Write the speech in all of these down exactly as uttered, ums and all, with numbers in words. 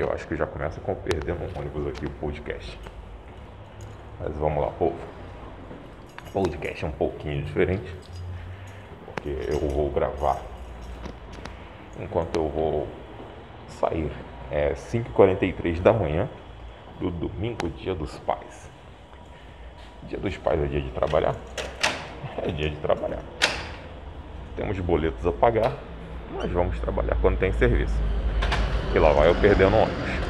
Eu acho que já começa com perdendo um ônibus aqui o podcast. Mas vamos lá, povo. O podcast é um pouquinho diferente, porque eu vou gravar enquanto eu vou sair. É cinco e quarenta e três da manhã do domingo, dia dos pais. Dia dos pais é dia de trabalhar? É dia de trabalhar. Temos boletos a pagar, mas vamos trabalhar quando tem serviço. E lá vai eu perdendo ônibus.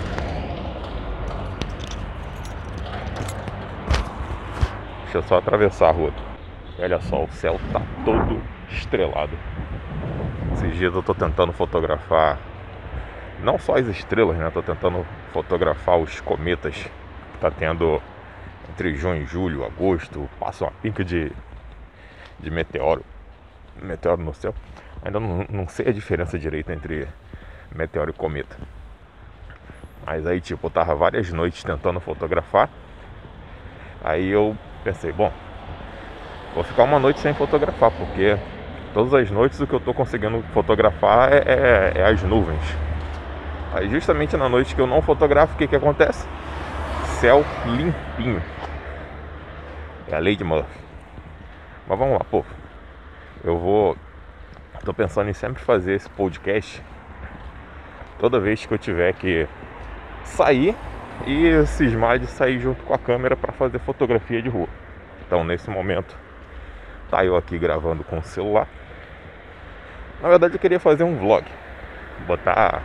Deixa eu só atravessar a rua. E olha só, o céu tá todo estrelado. Esses dias eu tô tentando fotografar não só as estrelas, né? Tô tentando fotografar os cometas que tá tendo entre junho e julho, agosto. Passa uma pinca de, de meteoro. Meteoro no céu. Ainda não, não sei a diferença direita entre meteoro e cometa. Mas aí tipo, eu tava várias noites tentando fotografar. Aí eu pensei, bom, vou ficar uma noite sem fotografar, porque todas as noites o que eu tô conseguindo fotografar é, é, é as nuvens. Aí justamente na noite que eu não fotografo, o que que acontece? Céu limpinho. É a lei de Murphy. Mas vamos lá, pô. Eu vou... Tô pensando em sempre fazer esse podcast toda vez que eu tiver que sair e cismar de sair junto com a câmera para fazer fotografia de rua. Então nesse momento tá eu aqui gravando com o celular. Na verdade eu queria fazer um vlog, botar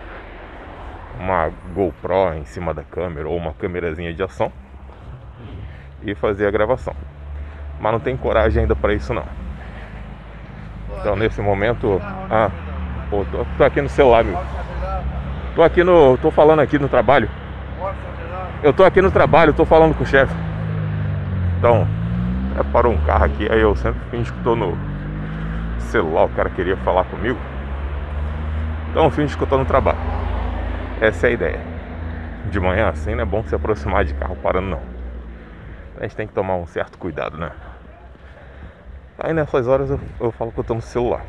uma GoPro em cima da câmera ou uma câmerazinha de ação e fazer a gravação. Mas não tem coragem ainda para isso não. Então nesse momento... Ah, pô, tô, tô aqui no celular, meu. Tô aqui no... tô falando aqui no trabalho. Eu tô aqui no trabalho, tô falando com o chefe. Então, é, parou um carro aqui, aí eu sempre finjo que tô no celular, o cara queria falar comigo. Então, finjo que eu tô no trabalho. Essa é a ideia. De manhã assim não é bom se aproximar de carro parando não. A gente tem que tomar um certo cuidado, né? Aí nessas horas eu, eu falo que eu tô no celular.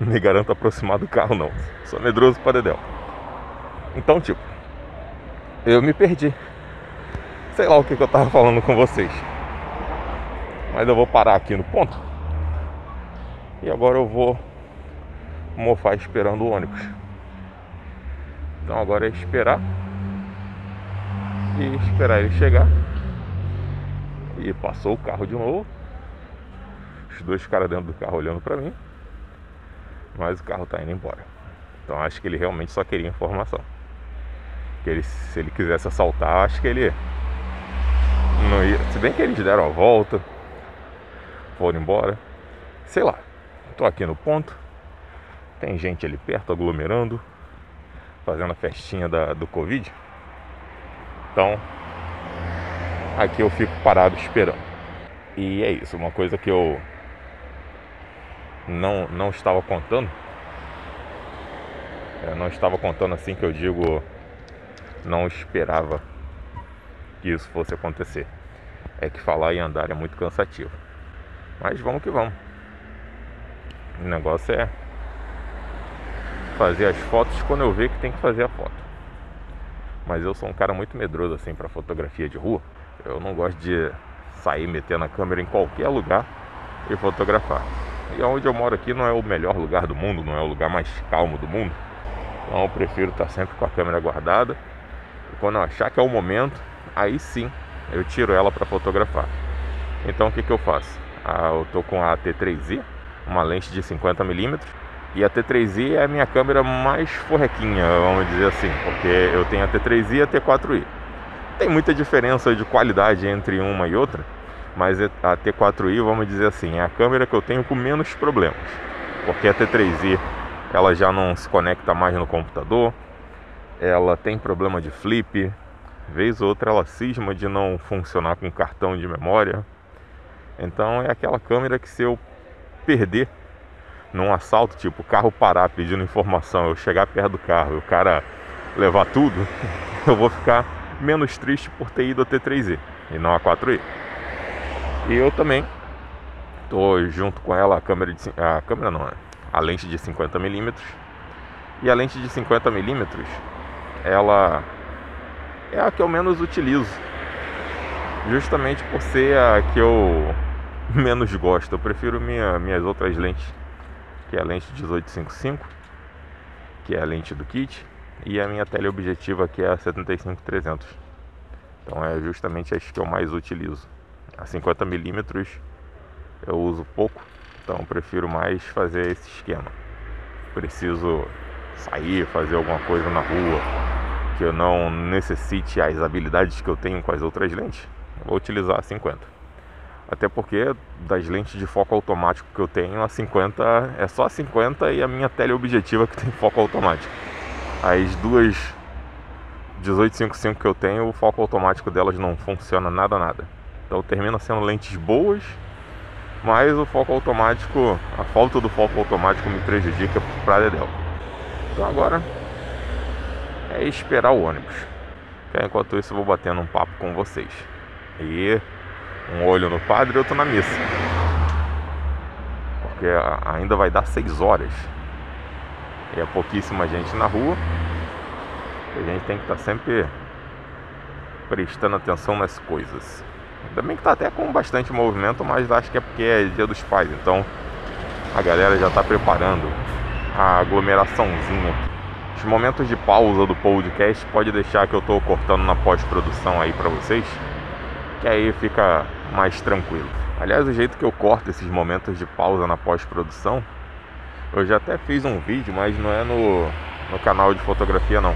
Não me garanto aproximar do carro não. Sou medroso pra dedéu. Então, tipo, eu me perdi. Sei lá o que, que eu tava falando com vocês. Mas eu vou parar aqui no ponto. E agora eu vou mofar esperando o ônibus. Então agora é esperar. E esperar ele chegar. E passou o carro de novo. Os dois caras dentro do carro olhando pra mim. Mas o carro tá indo embora. Então acho que ele realmente só queria informação. Ele, se ele quisesse assaltar, acho que ele não ia. Se bem que eles deram a volta, foram embora. Sei lá, tô aqui no ponto. Tem gente ali perto aglomerando, fazendo a festinha da, do Covid. Então, aqui eu fico parado esperando. E é isso, uma coisa que eu não, não estava contando. Eu não estava contando assim que eu digo... Não esperava que isso fosse acontecer. É que falar e andar é muito cansativo. Mas vamos que vamos. O negócio é fazer as fotos quando eu ver que tem que fazer a foto. Mas eu sou um cara muito medroso assim para fotografia de rua. Eu não gosto de sair metendo a câmera em qualquer lugar e fotografar. E onde eu moro aqui não é o melhor lugar do mundo, não é o lugar mais calmo do mundo. Então eu prefiro estar sempre com a câmera guardada. Quando eu achar que é o momento, aí sim eu tiro ela para fotografar. Então o que que eu faço? Ah, eu tô com a T três i, uma lente de cinquenta milímetros. E a T três i é a minha câmera mais forrequinha, vamos dizer assim. Porque eu tenho a T três i e a T quatro i. Tem muita diferença de qualidade entre uma e outra. Mas a T quatro i, vamos dizer assim, é a câmera que eu tenho com menos problemas. Porque a T três i, ela já não se conecta mais no computador. Ela tem problema de flip. Vez ou outra ela cisma de não funcionar com cartão de memória. Então é aquela câmera que se eu perder num assalto, tipo o carro parar pedindo informação, eu chegar perto do carro e o cara levar tudo, eu vou ficar menos triste por ter ido a T três i e não a quatro i. E eu também tô junto com ela a câmera de, a câmera não, a lente de cinquenta milímetros. E a lente de cinquenta milímetros, ela é a que eu menos utilizo, justamente por ser a que eu menos gosto. Eu prefiro minha, minhas outras lentes, que é a lente dezoito cinquenta e cinco, que é a lente do kit, e a minha teleobjetiva, que é a setenta e cinco trezentos. Então é justamente as que eu mais utilizo. A cinquenta milímetros eu uso pouco, então eu prefiro mais fazer esse esquema. Preciso sair, fazer alguma coisa na rua que eu não necessite as habilidades que eu tenho com as outras lentes, eu vou utilizar a cinquenta. Até porque das lentes de foco automático que eu tenho, a cinquenta é só a cinquenta e a minha teleobjetiva que tem foco automático. As duas dezoito cinquenta e cinco que eu tenho, o foco automático delas não funciona nada, nada. Então termina sendo lentes boas, mas o foco automático, a falta do foco automático me prejudica pra dedéu. Então agora é esperar o ônibus. Enquanto isso eu vou batendo um papo com vocês. E um olho no padre e outro na missa. Porque ainda vai dar seis horas. E é pouquíssima gente na rua. A gente tem que estar sempre prestando atenção nas coisas. Ainda bem que está até com bastante movimento, mas acho que é porque é dia dos pais, então a galera já está preparando a aglomeraçãozinha. Os momentos de pausa do podcast pode deixar que eu estou cortando na pós-produção aí para vocês, que aí fica mais tranquilo. Aliás, o jeito que eu corto esses momentos de pausa na pós-produção, eu já até fiz um vídeo, mas não é no, no canal de fotografia não.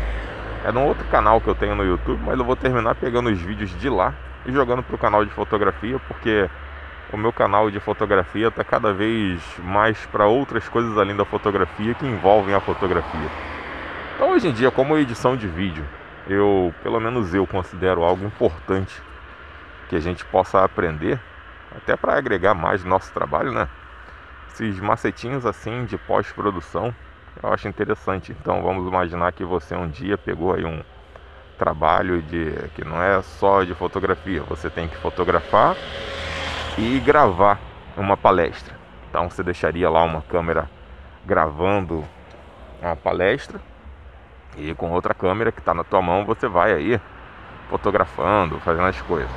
É num outro canal que eu tenho no YouTube, mas eu vou terminar pegando os vídeos de lá e jogando para o canal de fotografia, porque o meu canal de fotografia está cada vez mais para outras coisas além da fotografia, que envolvem a fotografia. Então hoje em dia, como edição de vídeo, eu, pelo menos eu, considero algo importante que a gente possa aprender, até para agregar mais no nosso trabalho, né? Esses macetinhos assim de pós-produção eu acho interessante. Então vamos imaginar que você um dia pegou aí um trabalho de que não é só de fotografia, você tem que fotografar e gravar uma palestra. Então você deixaria lá uma câmera gravando uma palestra e com outra câmera que está na tua mão você vai aí fotografando, fazendo as coisas.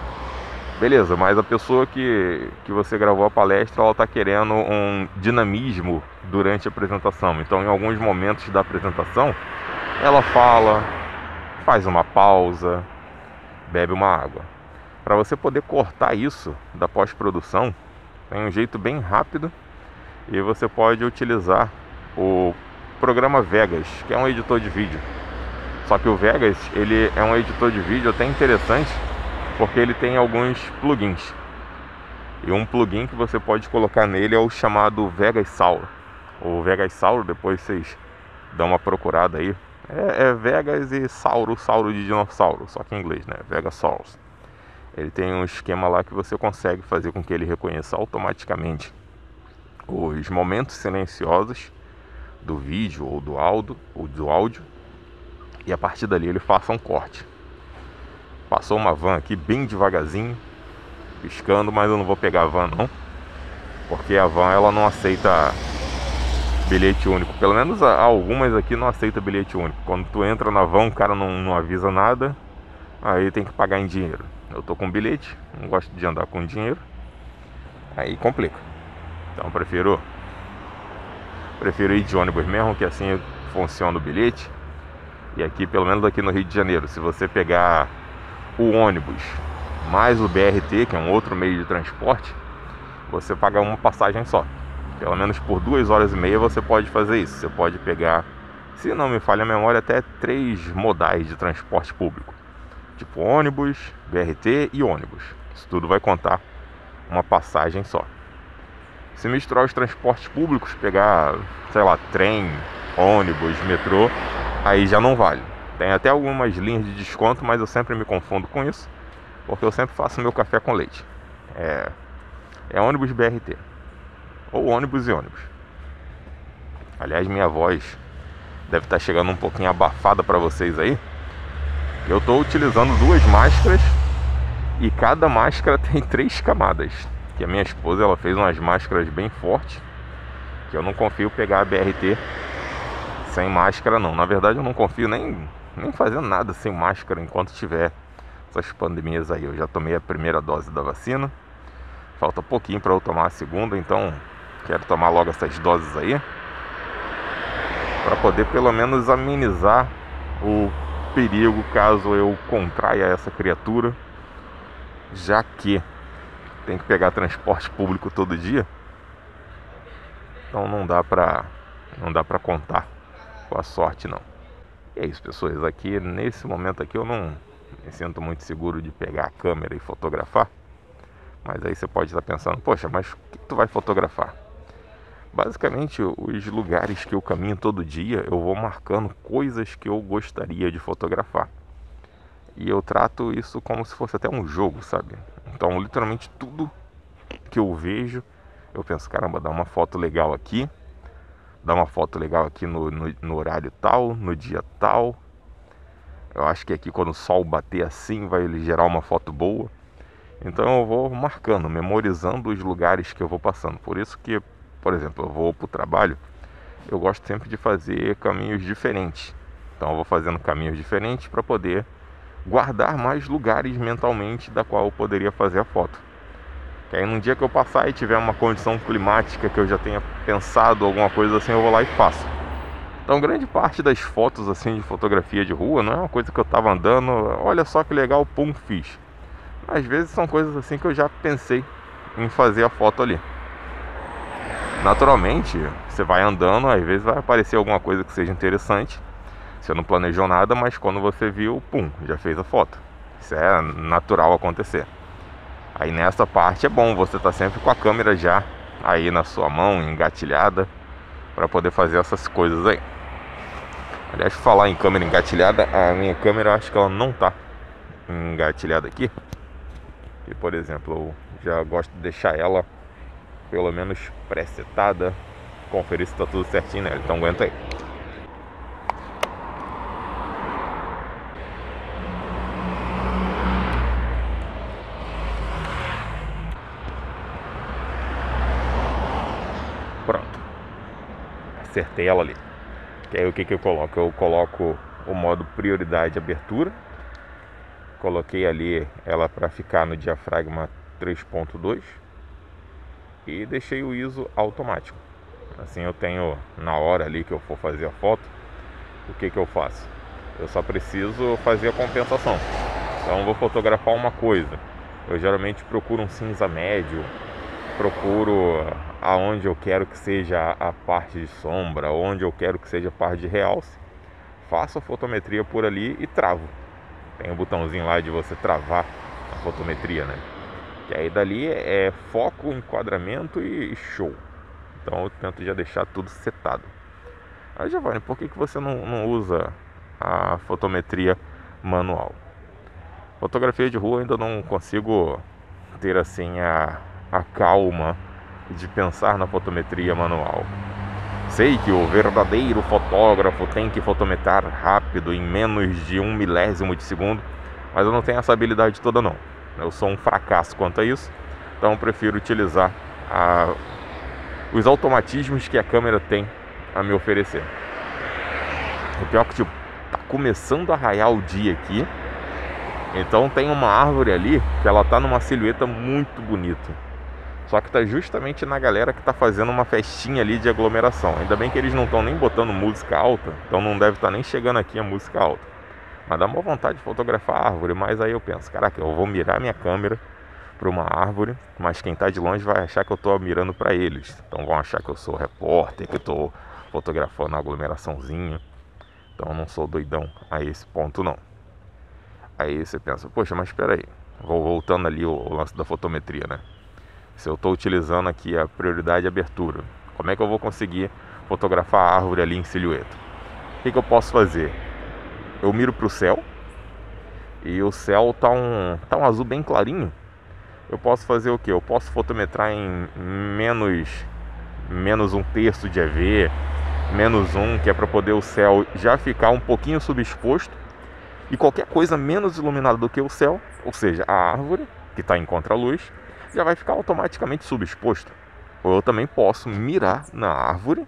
Beleza, mas a pessoa que, que você gravou a palestra, ela está querendo um dinamismo durante a apresentação. Então em alguns momentos da apresentação ela fala, faz uma pausa, bebe uma água. Para você poder cortar isso da pós-produção, tem um jeito bem rápido, e você pode utilizar o programa Vegas, que é um editor de vídeo. Só que o Vegas, ele é um editor de vídeo até interessante, porque ele tem alguns plugins. E um plugin que você pode colocar nele é o chamado Vegas Sauro. O Vegas Sauro, depois vocês dão uma procurada aí. É, é Vegas e Sauro, Sauro de dinossauro, só que em inglês, né? Vegasaurus. Ele tem um esquema lá que você consegue fazer com que ele reconheça automaticamente os momentos silenciosos do vídeo ou do áudio, ou do áudio, e a partir dali ele faça um corte. Passou uma van aqui bem devagarzinho, piscando, mas eu não vou pegar a van não, porque a van ela não aceita bilhete único, pelo menos algumas aqui não aceita bilhete único. Quando tu entra na van, o cara não, não avisa nada, aí tem que pagar em dinheiro. Eu tô com bilhete, não gosto de andar com dinheiro, aí complica. Então eu prefiro prefiro ir de ônibus mesmo, que assim funciona o bilhete. E aqui, pelo menos aqui no Rio de Janeiro, se você pegar o ônibus mais o B R T, que é um outro meio de transporte, você paga uma passagem só. Pelo menos por duas horas e meia você pode fazer isso. Você pode pegar, se não me falha a memória, até três modais de transporte público. Tipo ônibus, B R T e ônibus. Isso tudo vai contar uma passagem só. Se misturar os transportes públicos, pegar, sei lá, trem, ônibus, metrô, aí já não vale. Tem até algumas linhas de desconto, mas eu sempre me confundo com isso, porque eu sempre faço meu café com leite. É, é ônibus, B R T. Ou ônibus e ônibus. Aliás, minha voz deve estar chegando um pouquinho abafada para vocês aí. Eu estou utilizando duas máscaras e cada máscara tem três camadas. Que a minha esposa ela fez umas máscaras bem fortes, que eu não confio pegar a B R T sem máscara não. Na verdade eu não confio nem nem fazendo nada sem máscara enquanto tiver essas pandemias aí. Eu já tomei a primeira dose da vacina, falta pouquinho para eu tomar a segunda, então quero tomar logo essas doses aí para poder pelo menos amenizar o perigo caso eu contraia essa criatura, já que tem que pegar transporte público todo dia, então não dá para não dá para contar com a sorte não. E é isso, pessoas, aqui nesse momento aqui eu não me sinto muito seguro de pegar a câmera e fotografar, mas aí você pode estar pensando, poxa, mas o que tu vai fotografar? Basicamente, os lugares que eu caminho todo dia, eu vou marcando coisas que eu gostaria de fotografar. E eu trato isso como se fosse até um jogo, sabe? Então, literalmente, tudo que eu vejo, eu penso, caramba, dá uma foto legal aqui. Dá uma foto legal aqui no, no, no horário tal, no dia tal. Eu acho que aqui, quando o sol bater assim, vai gerar uma foto boa. Então, eu vou marcando, memorizando os lugares que eu vou passando. Por isso que... Por exemplo, eu vou para o trabalho, eu gosto sempre de fazer caminhos diferentes. Então eu vou fazendo caminhos diferentes para poder guardar mais lugares mentalmente da qual eu poderia fazer a foto. Que aí num dia que eu passar e tiver uma condição climática que eu já tenha pensado, alguma coisa assim, eu vou lá e faço. Então grande parte das fotos assim de fotografia de rua não é uma coisa que eu estava andando, olha só que legal, pum, fiz. Às vezes são coisas assim que eu já pensei em fazer a foto ali. Naturalmente, você vai andando, às vezes vai aparecer alguma coisa que seja interessante. Você não planejou nada, mas quando você viu, pum, já fez a foto. Isso é natural acontecer. Aí nessa parte é bom, você tá sempre com a câmera já aí na sua mão, engatilhada, para poder fazer essas coisas aí. Aliás, falar em câmera engatilhada, a minha câmera, acho que ela não tá engatilhada aqui. E, por exemplo, eu já gosto de deixar ela pelo menos pré-setada, conferir se tá tudo certinho nela, então aguenta aí. Pronto, acertei ela ali. E aí o que que eu coloco? Eu coloco o modo prioridade abertura, coloquei ali ela para ficar no diafragma três ponto dois. E deixei o I S O automático. Assim eu tenho, na hora ali que eu for fazer a foto, o que que eu faço? Eu só preciso fazer a compensação. Então eu vou fotografar uma coisa. Eu geralmente procuro um cinza médio, procuro aonde eu quero que seja a parte de sombra, onde eu quero que seja a parte de realce. Faço a fotometria por ali e travo. Tem um botãozinho lá de você travar a fotometria, né? Que aí dali é foco, enquadramento e show. Então eu tento já deixar tudo setado. Aí, Giovanni, por que que você não, não usa a fotometria manual? Fotografia de rua ainda não consigo ter assim a, a calma de pensar na fotometria manual. Sei que o verdadeiro fotógrafo tem que fotometrar rápido, em menos de um milésimo de segundo, mas eu não tenho essa habilidade toda não. Eu sou um fracasso quanto a isso, então eu prefiro utilizar a, os automatismos que a câmera tem a me oferecer. O pior que, tipo, tá começando a raiar o dia aqui, então tem uma árvore ali que ela tá numa silhueta muito bonita. Só que tá justamente na galera que tá fazendo uma festinha ali de aglomeração. Ainda bem que eles não estão nem botando música alta, então não deve estar tá nem chegando aqui a música alta. Mas dá uma vontade de fotografar a árvore, mas aí eu penso, caraca, eu vou mirar minha câmera para uma árvore, mas quem está de longe vai achar que eu estou mirando para eles. Então vão achar que eu sou repórter, que eu estou fotografando a aglomeraçãozinha. Então eu não sou doidão a esse ponto não. Aí você pensa, poxa, mas espera aí, vou voltando ali o, o lance da fotometria, né? Se eu estou utilizando aqui a prioridade abertura, como é que eu vou conseguir fotografar a árvore ali em silhueta? O que que eu posso fazer? Eu miro para o céu e o céu tá um, tá um azul bem clarinho. Eu posso fazer o que? Eu posso fotometrar em menos, menos um terço de E V, menos um, que é para poder o céu já ficar um pouquinho subexposto. E qualquer coisa menos iluminada do que o céu, ou seja, a árvore que está em contraluz, já vai ficar automaticamente subexposta. Ou eu também posso mirar na árvore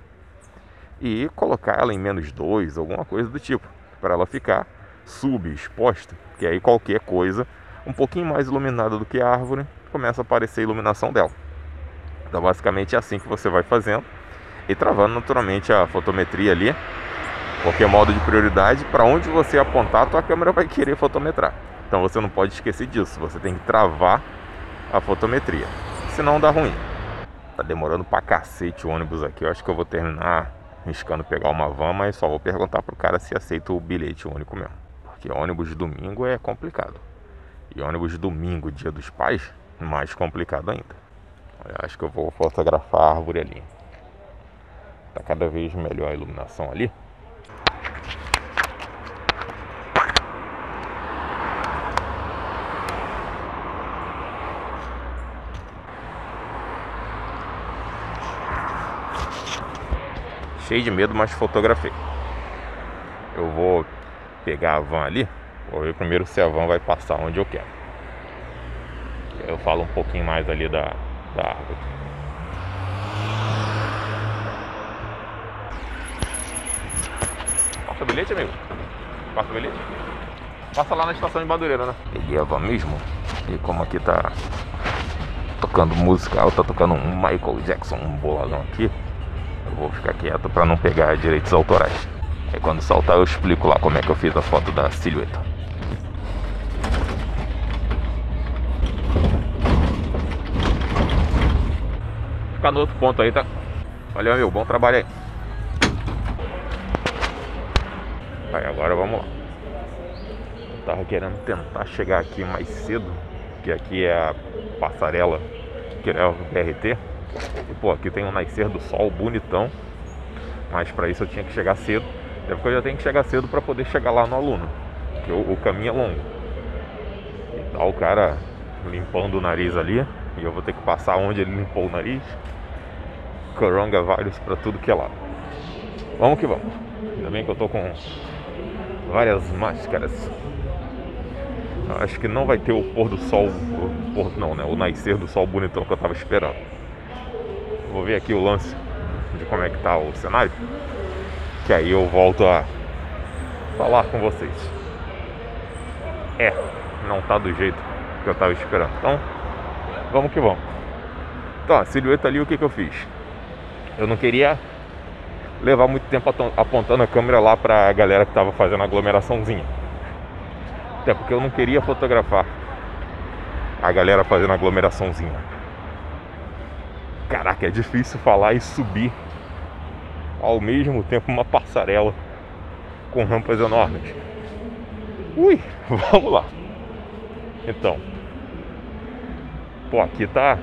e colocar ela em menos dois, alguma coisa do tipo, para ela ficar subexposta, que aí qualquer coisa um pouquinho mais iluminada do que a árvore começa a aparecer a iluminação dela. Então basicamente é assim que você vai fazendo e travando naturalmente a fotometria ali, qualquer modo de prioridade, para onde você apontar a tua câmera vai querer fotometrar. Então você não pode esquecer disso, você tem que travar a fotometria, senão dá ruim. Tá demorando pra cacete o ônibus aqui, eu acho que eu vou terminar riscando pegar uma van, mas só vou perguntar pro cara se aceita o bilhete único mesmo, porque ônibus de domingo é complicado. E ônibus de domingo, dia dos pais, mais complicado ainda. Eu acho que eu vou fotografar a árvore ali. Tá cada vez melhor a iluminação ali. Cheio de medo, mas fotografei. Eu vou pegar a van ali. Vou ver primeiro se a van vai passar onde eu quero. Eu falo um pouquinho mais ali da, da árvore. Passa o bilhete, amigo? Passa o bilhete? Passa lá na estação de Madureira, né? Peguei a van mesmo. E como aqui tá tocando música alta, tá tocando um Michael Jackson, um boladão aqui, eu vou ficar quieto para não pegar direitos autorais. Aí quando saltar eu explico lá como é que eu fiz a foto da silhueta. Vou ficar no outro ponto aí, tá? Valeu, amigo, bom trabalho aí. Aí agora vamos lá. Eu tava querendo tentar chegar aqui mais cedo, que aqui é a passarela, que é o B R T. E, pô, aqui tem um nascer do sol bonitão, mas para isso eu tinha que chegar cedo. Até porque eu já tenho que chegar cedo para poder chegar lá no aluno, porque o, o caminho é longo. E tá o cara limpando o nariz ali, e eu vou ter que passar onde ele limpou o nariz. Coronavírus para tudo que é lado. Vamos que vamos. Ainda bem que eu tô com várias máscaras. Eu acho que não vai ter o pôr do sol, o pôr, não, né? O nascer do sol bonitão que eu tava esperando. Vou ver aqui o lance de como é que tá o cenário, que aí eu volto a falar com vocês. É, não tá do jeito que eu tava esperando. Então, vamos que vamos. Então, a silhueta ali, o que que eu fiz? Eu não queria levar muito tempo apontando a câmera lá pra galera que tava fazendo aglomeraçãozinha. Até porque eu não queria fotografar a galera fazendo aglomeraçãozinha. Caraca, é difícil falar e subir ao mesmo tempo uma passarela com rampas enormes. Ui, vamos lá. Então, pô, aqui tá...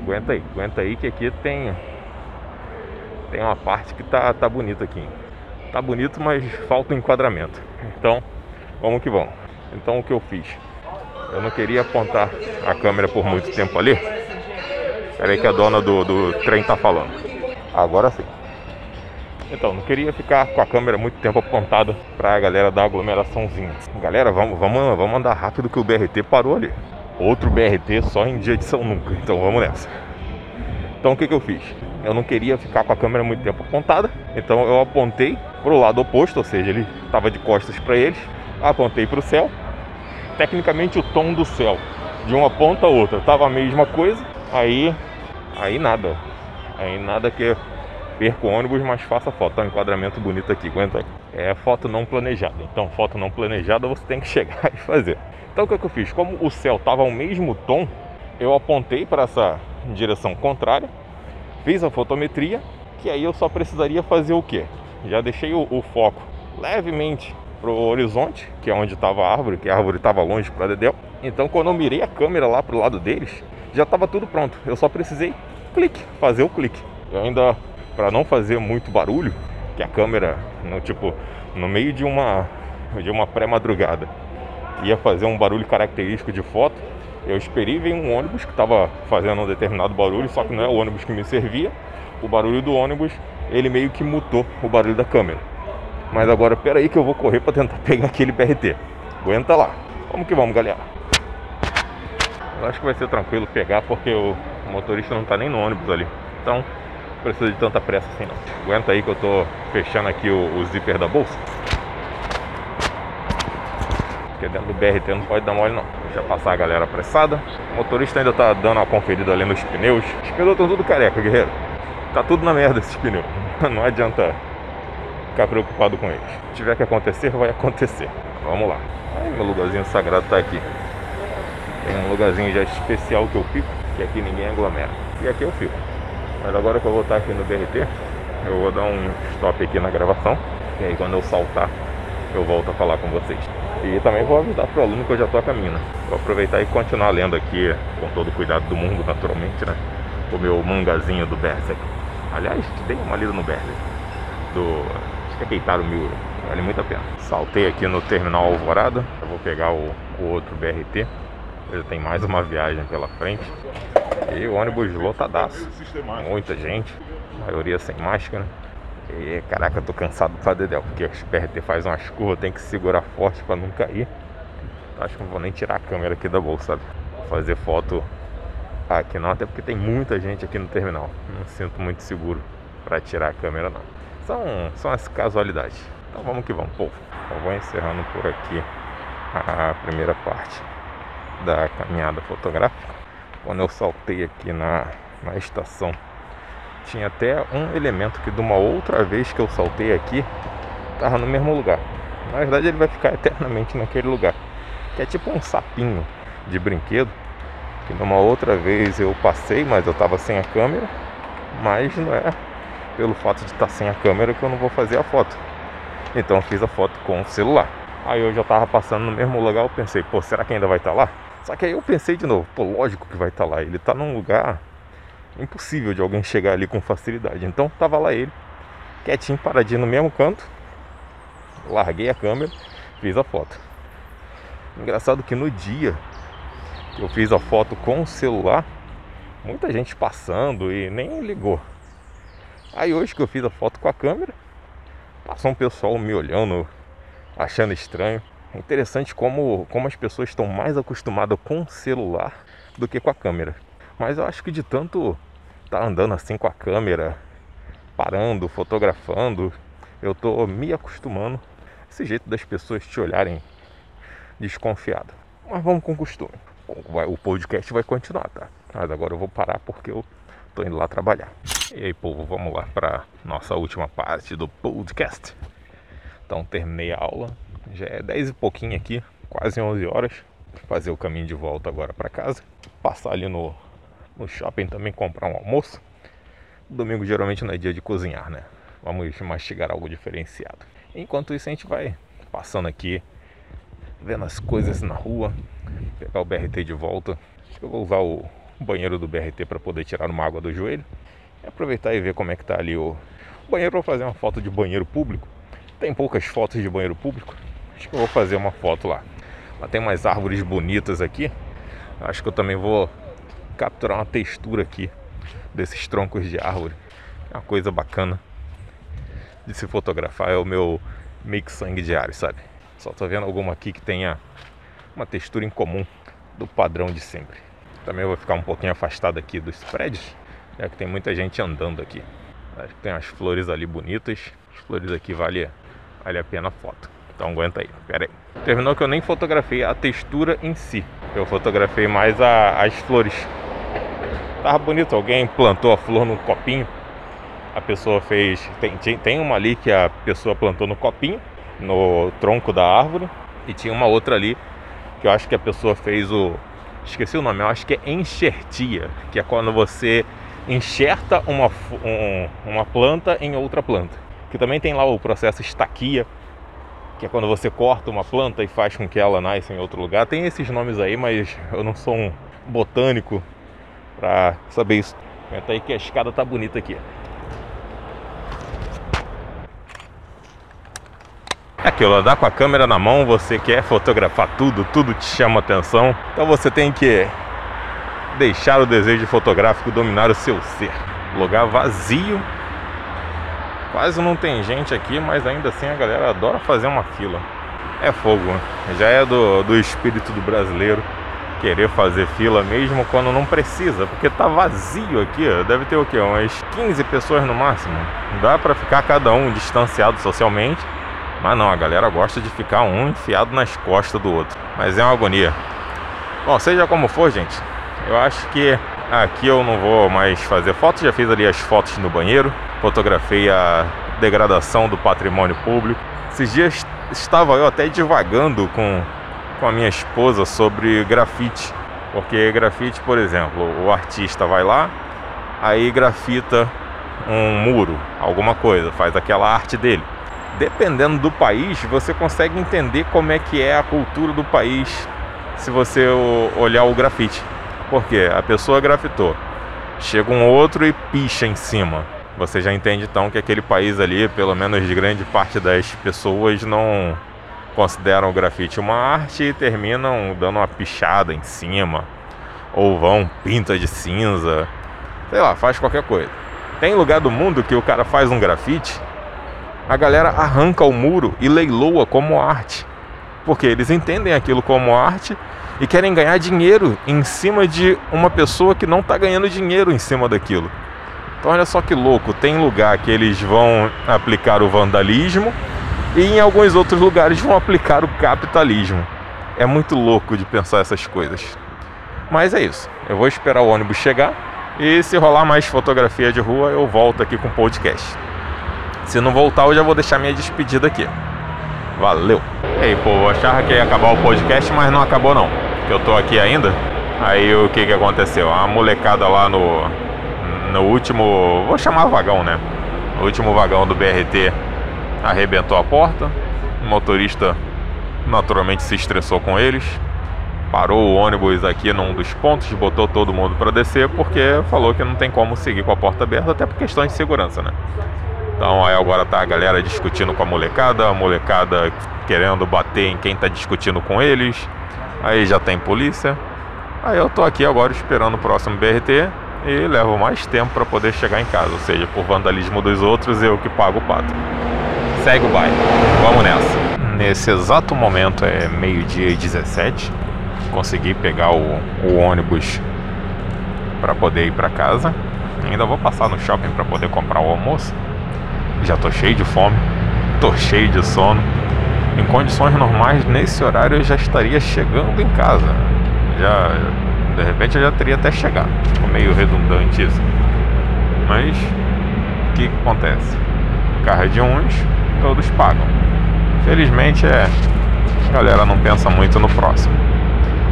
Aguenta aí, aguenta aí que aqui tem tem uma parte que tá, tá bonita aqui. Tá bonito, mas falta um enquadramento. Então, vamos que vamos. Então, o que eu fiz? Eu não queria apontar a câmera por muito tempo ali. Peraí que a dona do, do trem tá falando. Agora sim. Então, não queria ficar com a câmera muito tempo apontada pra galera da aglomeraçãozinha. Galera, vamos, vamos, vamos andar rápido que o B R T parou ali. Outro B R T só em dia de São Nunca. Então vamos nessa. Então o que que eu fiz? Eu não queria ficar com a câmera muito tempo apontada. Então eu apontei pro lado oposto, ou seja, ele tava de costas pra eles. Apontei pro céu. Tecnicamente o tom do céu, de uma ponta a outra, tava a mesma coisa. Aí... Aí nada, aí nada que perco o ônibus, mas faça foto. Um enquadramento bonito aqui, aguenta aí. É foto não planejada, então foto não planejada você tem que chegar e fazer. Então o que, é que eu fiz? Como o céu estava ao mesmo tom, eu apontei para essa direção contrária, fiz a fotometria, que aí eu só precisaria fazer o quê? Já deixei o, o foco levemente para o horizonte, que é onde estava a árvore, que a árvore estava longe para dedéu. Então quando eu mirei a câmera lá para o lado deles, já estava tudo pronto, eu só precisei clique, fazer o clique. Eu ainda, para não fazer muito barulho, que a câmera, no, tipo, no meio de uma, de uma pré-madrugada, ia fazer um barulho característico de foto, eu esperei ver um ônibus que estava fazendo um determinado barulho, só que não é o ônibus que me servia. O barulho do ônibus, ele meio que mutou o barulho da câmera. Mas agora, pera aí que eu vou correr para tentar pegar aquele B R T. Aguenta lá. Vamos que vamos, galera. Eu acho que vai ser tranquilo pegar, porque o motorista não tá nem no ônibus ali. Então, não precisa de tanta pressa assim não. Aguenta aí que eu tô fechando aqui o, o zíper da bolsa. porque dentro do B R T não pode dar mole não. Deixa passar a galera apressada. O motorista ainda tá dando uma conferida ali nos pneus. Os pneus estão tudo careca, guerreiro. Tá tudo na merda esses pneus. Não adianta ficar preocupado com eles. Se tiver que acontecer, vai acontecer. Vamos lá. Ai, meu lugarzinho sagrado tá aqui. Tem um lugarzinho já especial que eu fico, que aqui ninguém aglomera. E aqui eu fico. Mas agora que eu vou estar aqui no B R T, eu vou dar um stop aqui na gravação. E aí quando eu saltar, eu volto a falar com vocês. E também vou avisar pro aluno que eu já tô a caminho, né? Vou aproveitar e continuar lendo aqui, com todo o cuidado do mundo, naturalmente, né? O meu mangazinho do Berserk. Aliás, dei uma lida no Berserk. Do... acho que é Keitaro Miura. Vale muito a pena. Saltei aqui no Terminal Alvorada. Eu vou pegar o, o outro B R T. Já tem mais uma viagem pela frente. E o ônibus lotadaço. Muita gente. A maioria sem máscara. E, caraca, eu tô cansado pra dedéu, porque o B R T faz umas curvas, tem que segurar forte pra não cair. Acho que não vou nem tirar a câmera aqui da bolsa, sabe? Vou fazer foto aqui não, até porque tem muita gente aqui no terminal. Não sinto muito seguro pra tirar a câmera não. São, são as casualidades. Então vamos que vamos, povo. Eu vou encerrando por aqui a primeira parte da caminhada fotográfica. Quando eu saltei aqui na, na estação, tinha até um elemento que de uma outra vez que eu saltei aqui tava no mesmo lugar. Na verdade ele vai ficar eternamente naquele lugar, que é tipo um sapinho de brinquedo, que numa outra vez eu passei, mas eu tava sem a câmera. Mas não é pelo fato de estar sem a câmera que eu não vou fazer a foto. Então eu fiz a foto com o celular. Aí eu já tava passando no mesmo lugar, eu pensei, pô, será que ainda vai estar lá? Só que aí eu pensei de novo, pô, lógico que vai estar lá. Ele tá num lugar impossível de alguém chegar ali com facilidade. Então tava lá ele, quietinho, paradinho no mesmo canto. Larguei a câmera, fiz a foto. Engraçado que no dia que eu fiz a foto com o celular, muita gente passando e nem ligou. Aí hoje que eu fiz a foto com a câmera, passou um pessoal me olhando, achando estranho. É interessante como, como as pessoas estão mais acostumadas com o celular do que com a câmera. Mas eu acho que de tanto tá andando assim com a câmera, parando, fotografando, eu tô me acostumando esse jeito das pessoas te olharem desconfiado. Mas vamos com costume. O podcast vai continuar, tá? Mas agora eu vou parar porque eu tô indo lá trabalhar. E aí, povo, vamos lá para nossa última parte do podcast. Então, terminei a aula. Já é dez e pouquinho aqui, quase onze horas. Vou fazer o caminho de volta agora para casa. Passar ali no... no shopping também comprar um almoço. Domingo geralmente não é dia de cozinhar, né? Vamos mastigar algo diferenciado. Enquanto isso a gente vai passando aqui, vendo as coisas na rua. Pegar o B R T de volta. Acho que eu vou usar o banheiro do B R T para poder tirar uma água do joelho. E aproveitar e ver como é que tá ali o, o banheiro. Vou fazer uma foto de banheiro público. Tem poucas fotos de banheiro público. Acho que eu vou fazer uma foto lá. Lá tem umas árvores bonitas aqui. Acho que eu também vou capturar uma textura aqui desses troncos de árvore. É uma coisa bacana de se fotografar. É o meu meio que sangue diário, sabe? Só tô vendo alguma aqui que tenha uma textura incomum do padrão de sempre. Também vou ficar um pouquinho afastado aqui dos prédios, já que tem muita gente andando aqui. Acho que tem as flores ali bonitas. As flores aqui vale, vale a pena a foto. Então aguenta aí, pera aí. Terminou que eu nem fotografei a textura em si. Eu fotografei mais a, as flores. Tava bonito, alguém plantou a flor no copinho. A pessoa fez... Tem, tem uma ali que a pessoa plantou no copinho, no tronco da árvore. E tinha uma outra ali que eu acho que a pessoa fez o... Esqueci o nome, eu acho que é enxertia. Que é quando você enxerta uma, um, uma planta em outra planta. Que também tem lá o processo estaquia, que é quando você corta uma planta e faz com que ela nasça em outro lugar. Tem esses nomes aí, mas eu não sou um botânico pra saber isso. Aguenta aí que a escada tá bonita aqui. É aquilo, andar com a câmera na mão, você quer fotografar tudo, tudo te chama atenção. Então você tem que deixar o desejo fotográfico dominar o seu ser. Lugar vazio, quase não tem gente aqui, mas ainda assim a galera adora fazer uma fila. É fogo, né? Já é do, do espírito do brasileiro. Querer fazer fila mesmo quando não precisa, porque tá vazio aqui, ó. Deve ter o quê? Umas quinze pessoas no máximo. Dá pra ficar cada um distanciado socialmente Mas não, a galera gosta de ficar um enfiado nas costas do outro. Mas é uma agonia. Bom, seja como for, gente, eu acho que aqui eu não vou mais fazer fotos. Já fiz ali as fotos no banheiro, fotografei a degradação do patrimônio público. Esses dias estava eu até divagando com, com a minha esposa sobre grafite. Porque grafite, por exemplo, o artista vai lá, aí grafita um muro, alguma coisa, faz aquela arte dele. Dependendo do país, você consegue entender como é que é a cultura do país se você olhar o grafite. Porque a pessoa grafitou, chega um outro e picha em cima. Você já entende então que aquele país ali, pelo menos grande parte das pessoas, não consideram o grafite uma arte e terminam dando uma pichada em cima. Ou vão, pinta de cinza, sei lá, faz qualquer coisa. Tem lugar do mundo que o cara faz um grafite, a galera arranca o muro e leiloa como arte. Porque eles entendem aquilo como arte e querem ganhar dinheiro em cima de uma pessoa que não está ganhando dinheiro em cima daquilo. Então olha só que louco, tem lugar que eles vão aplicar o vandalismo e em alguns outros lugares vão aplicar o capitalismo. É muito louco de pensar essas coisas. Mas é isso, eu vou esperar o ônibus chegar e se rolar mais fotografia de rua eu volto aqui com o podcast. Se não voltar, eu já vou deixar minha despedida aqui. Valeu! Ei, pô, eu achava que ia acabar o podcast, mas não acabou não. Porque eu tô aqui ainda. Aí o que que aconteceu? A molecada lá no, no último... Vou chamar vagão, né? O último vagão do B R T arrebentou a porta. O motorista naturalmente se estressou com eles. Parou o ônibus aqui num dos pontos, botou todo mundo pra descer, porque falou que não tem como seguir com a porta aberta, até por questão de segurança, né? Então aí agora tá a galera discutindo com a molecada, a molecada querendo bater em quem tá discutindo com eles. Aí já tem polícia. Aí eu tô aqui agora esperando o próximo B R T e levo mais tempo pra poder chegar em casa. Ou seja, por vandalismo dos outros, eu que pago o pato. Segue o baile, vamos nessa. Nesse exato momento é meio-dia e dezessete. Consegui pegar o, o ônibus pra poder ir pra casa. Ainda vou passar no shopping pra poder comprar o almoço. Já tô cheio de fome, tô cheio de sono. Em condições normais, nesse horário eu já estaria chegando em casa. Já, de repente eu já teria até chegado. Ficou meio redundante isso. Mas o que, que acontece? Carro de uns, todos pagam. Felizmente é, a galera não pensa muito no próximo.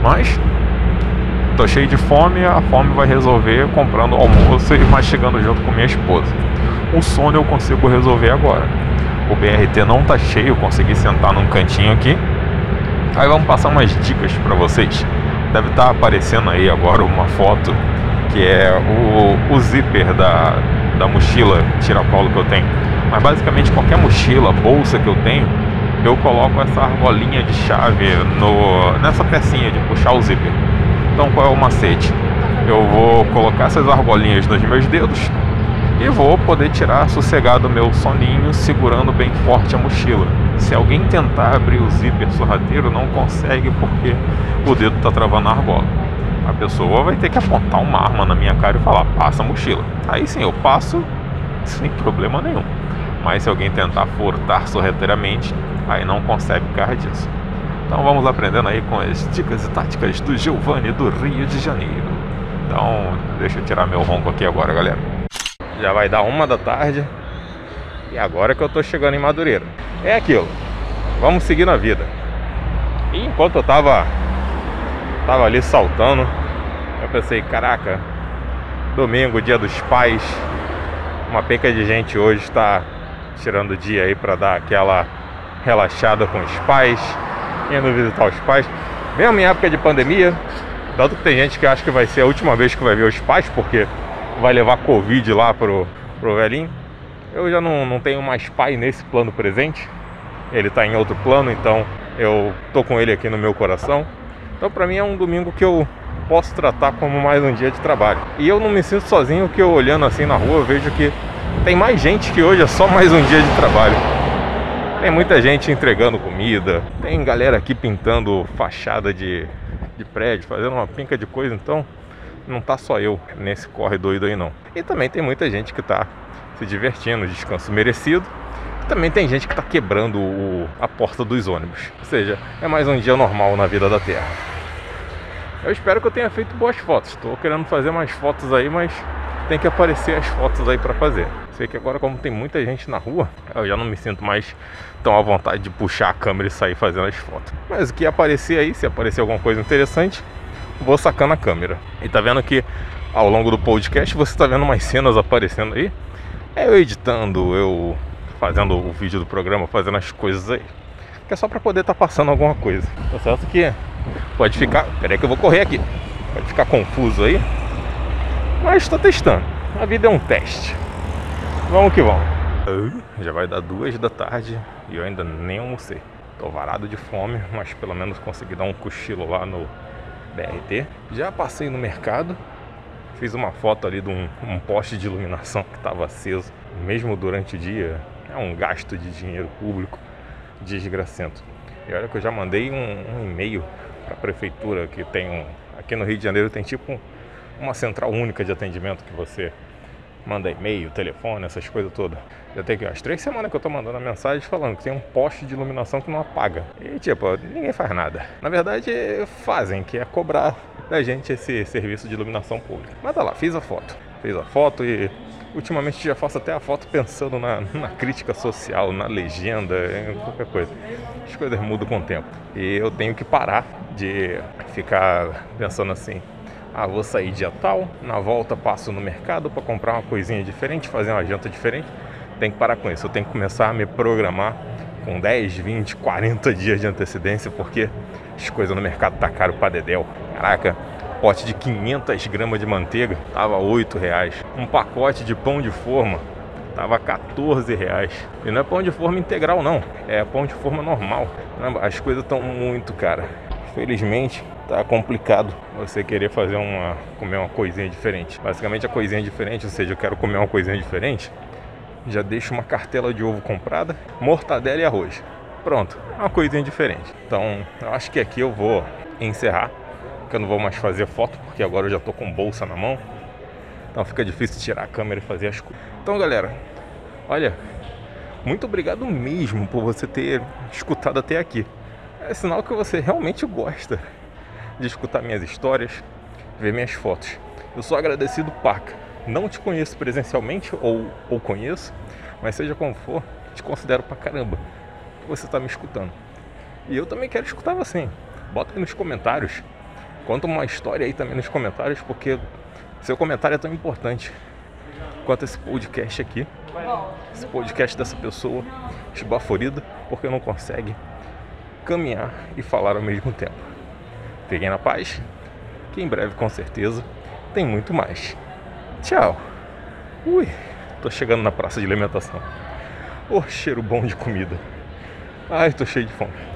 Mas tô cheio de fome, a fome vai resolver comprando almoço e mastigando junto com minha esposa. O sono eu consigo resolver agora. O B R T não tá cheio, eu consegui sentar num cantinho aqui. Aí vamos passar umas dicas para vocês. Deve estar aparecendo aí agora uma foto que é o, o zíper da, da mochila tiracolo que eu tenho. Mas basicamente qualquer mochila, bolsa que eu tenho, eu coloco essa argolinha de chave no, nessa pecinha de puxar o zíper. Então qual é o macete? Eu vou colocar essas argolinhas nos meus dedos e vou poder tirar sossegado o meu soninho segurando bem forte a mochila. Se alguém tentar abrir o zíper sorrateiro, não consegue porque o dedo está travando a argola. A pessoa vai ter que apontar uma arma na minha cara e falar, passa a mochila. Aí sim, eu passo sem problema nenhum. Mas se alguém tentar furtar sorrateiramente, aí não consegue por causa disso. Então vamos aprendendo aí com as dicas e táticas do Giovanni do Rio de Janeiro. Então deixa eu tirar meu ronco aqui agora, galera. Já vai dar uma da tarde e agora que eu tô chegando em Madureira. É aquilo, vamos seguir na vida. E enquanto eu tava, tava ali saltando, eu pensei, caraca, domingo, dia dos pais, uma penca de gente hoje tá tirando o dia aí pra dar aquela relaxada com os pais, indo visitar os pais. Mesmo em época de pandemia, tanto que tem gente que acha que vai ser a última vez que vai ver os pais, porque vai levar Covid lá pro, pro velhinho. Eu já não, não tenho mais pai nesse plano presente. Ele tá em outro plano, então eu tô com ele aqui no meu coração. Então pra mim é um domingo que eu posso tratar como mais um dia de trabalho. E eu não me sinto sozinho, que eu olhando assim na rua eu vejo que tem mais gente que hoje é só mais um dia de trabalho. Tem muita gente entregando comida, tem galera aqui pintando fachada de, de prédio, fazendo uma pinca de coisa, então não tá só eu nesse corre doido aí não. E também tem muita gente que tá se divertindo, descanso merecido. Também tem gente que está quebrando o, a porta dos ônibus. Ou seja, é mais um dia normal na vida da Terra. Eu espero que eu tenha feito boas fotos. Estou querendo fazer mais fotos aí, mas tem que aparecer as fotos aí para fazer. Sei que agora, como tem muita gente na rua, eu já não me sinto mais tão à vontade de puxar a câmera e sair fazendo as fotos. Mas o que aparecer aí, se aparecer alguma coisa interessante, vou sacando a câmera. E tá vendo que ao longo do podcast você tá vendo umas cenas aparecendo aí. É eu editando, eu fazendo o vídeo do programa, fazendo as coisas aí. Que é só pra poder tá passando alguma coisa. Tá certo que pode ficar... Peraí que eu vou correr aqui. Pode ficar confuso aí. Mas estou testando. A vida é um teste. Vamos que vamos. Já vai dar duas da tarde e eu ainda nem almocei. Tô varado de fome, mas pelo menos consegui dar um cochilo lá no B R T. Já passei no mercado. Fiz uma foto ali de um, um poste de iluminação que estava aceso. Mesmo durante o dia, é um gasto de dinheiro público desgracento. E olha que eu já mandei um, um e-mail para a prefeitura, que tem um... Aqui no Rio de Janeiro tem tipo um... uma central única de atendimento que você manda e-mail, telefone, essas coisas todas. Já tem aqui umas três semanas que eu tô mandando a mensagem falando que tem um poste de iluminação que não apaga. E tipo, ninguém faz nada. Na verdade, fazem, que é cobrar da gente esse serviço de iluminação pública. Mas tá lá, fiz a foto. Fiz a foto e ultimamente já faço até a foto pensando na, na crítica social, na legenda, em qualquer coisa. As coisas mudam com o tempo. E eu tenho que parar de ficar pensando assim... Ah, vou sair dia tal, na volta passo no mercado para comprar uma coisinha diferente, fazer uma janta diferente. Tem que parar com isso, eu tenho que começar a me programar com dez, vinte, quarenta dias de antecedência, porque as coisas no mercado tá caro pra dedéu. Caraca, pote de quinhentas gramas de manteiga tava oito reais, um pacote de pão de forma tava quatorze reais. E não é pão de forma integral não, é pão de forma normal. As coisas estão muito caras. Felizmente tá complicado você querer fazer uma, comer uma coisinha diferente. Basicamente a coisinha diferente, ou seja, eu quero comer uma coisinha diferente, já deixo uma cartela de ovo comprada, mortadela e arroz. Pronto, uma coisinha diferente. Então eu acho que aqui eu vou encerrar, porque eu não vou mais fazer foto, porque agora eu já tô com bolsa na mão. Então fica difícil tirar a câmera e fazer as coisas. Então galera, olha, muito obrigado mesmo por você ter escutado até aqui. É sinal que você realmente gosta de escutar minhas histórias, ver minhas fotos. Eu sou agradecido, Paca. Não te conheço presencialmente, ou, ou conheço, mas seja como for, te considero pra caramba que você tá me escutando. E eu também quero escutar você. Bota aí nos comentários. Conta uma história aí também nos comentários, porque seu comentário é tão importante quanto esse podcast aqui. Esse podcast dessa pessoa esbaforida, porque não consegue caminhar e falar ao mesmo tempo. Fiquem na paz, que em breve com certeza tem muito mais. Tchau. Ui, tô chegando na praça de alimentação. Oh, cheiro bom de comida. Ai, tô cheio de fome.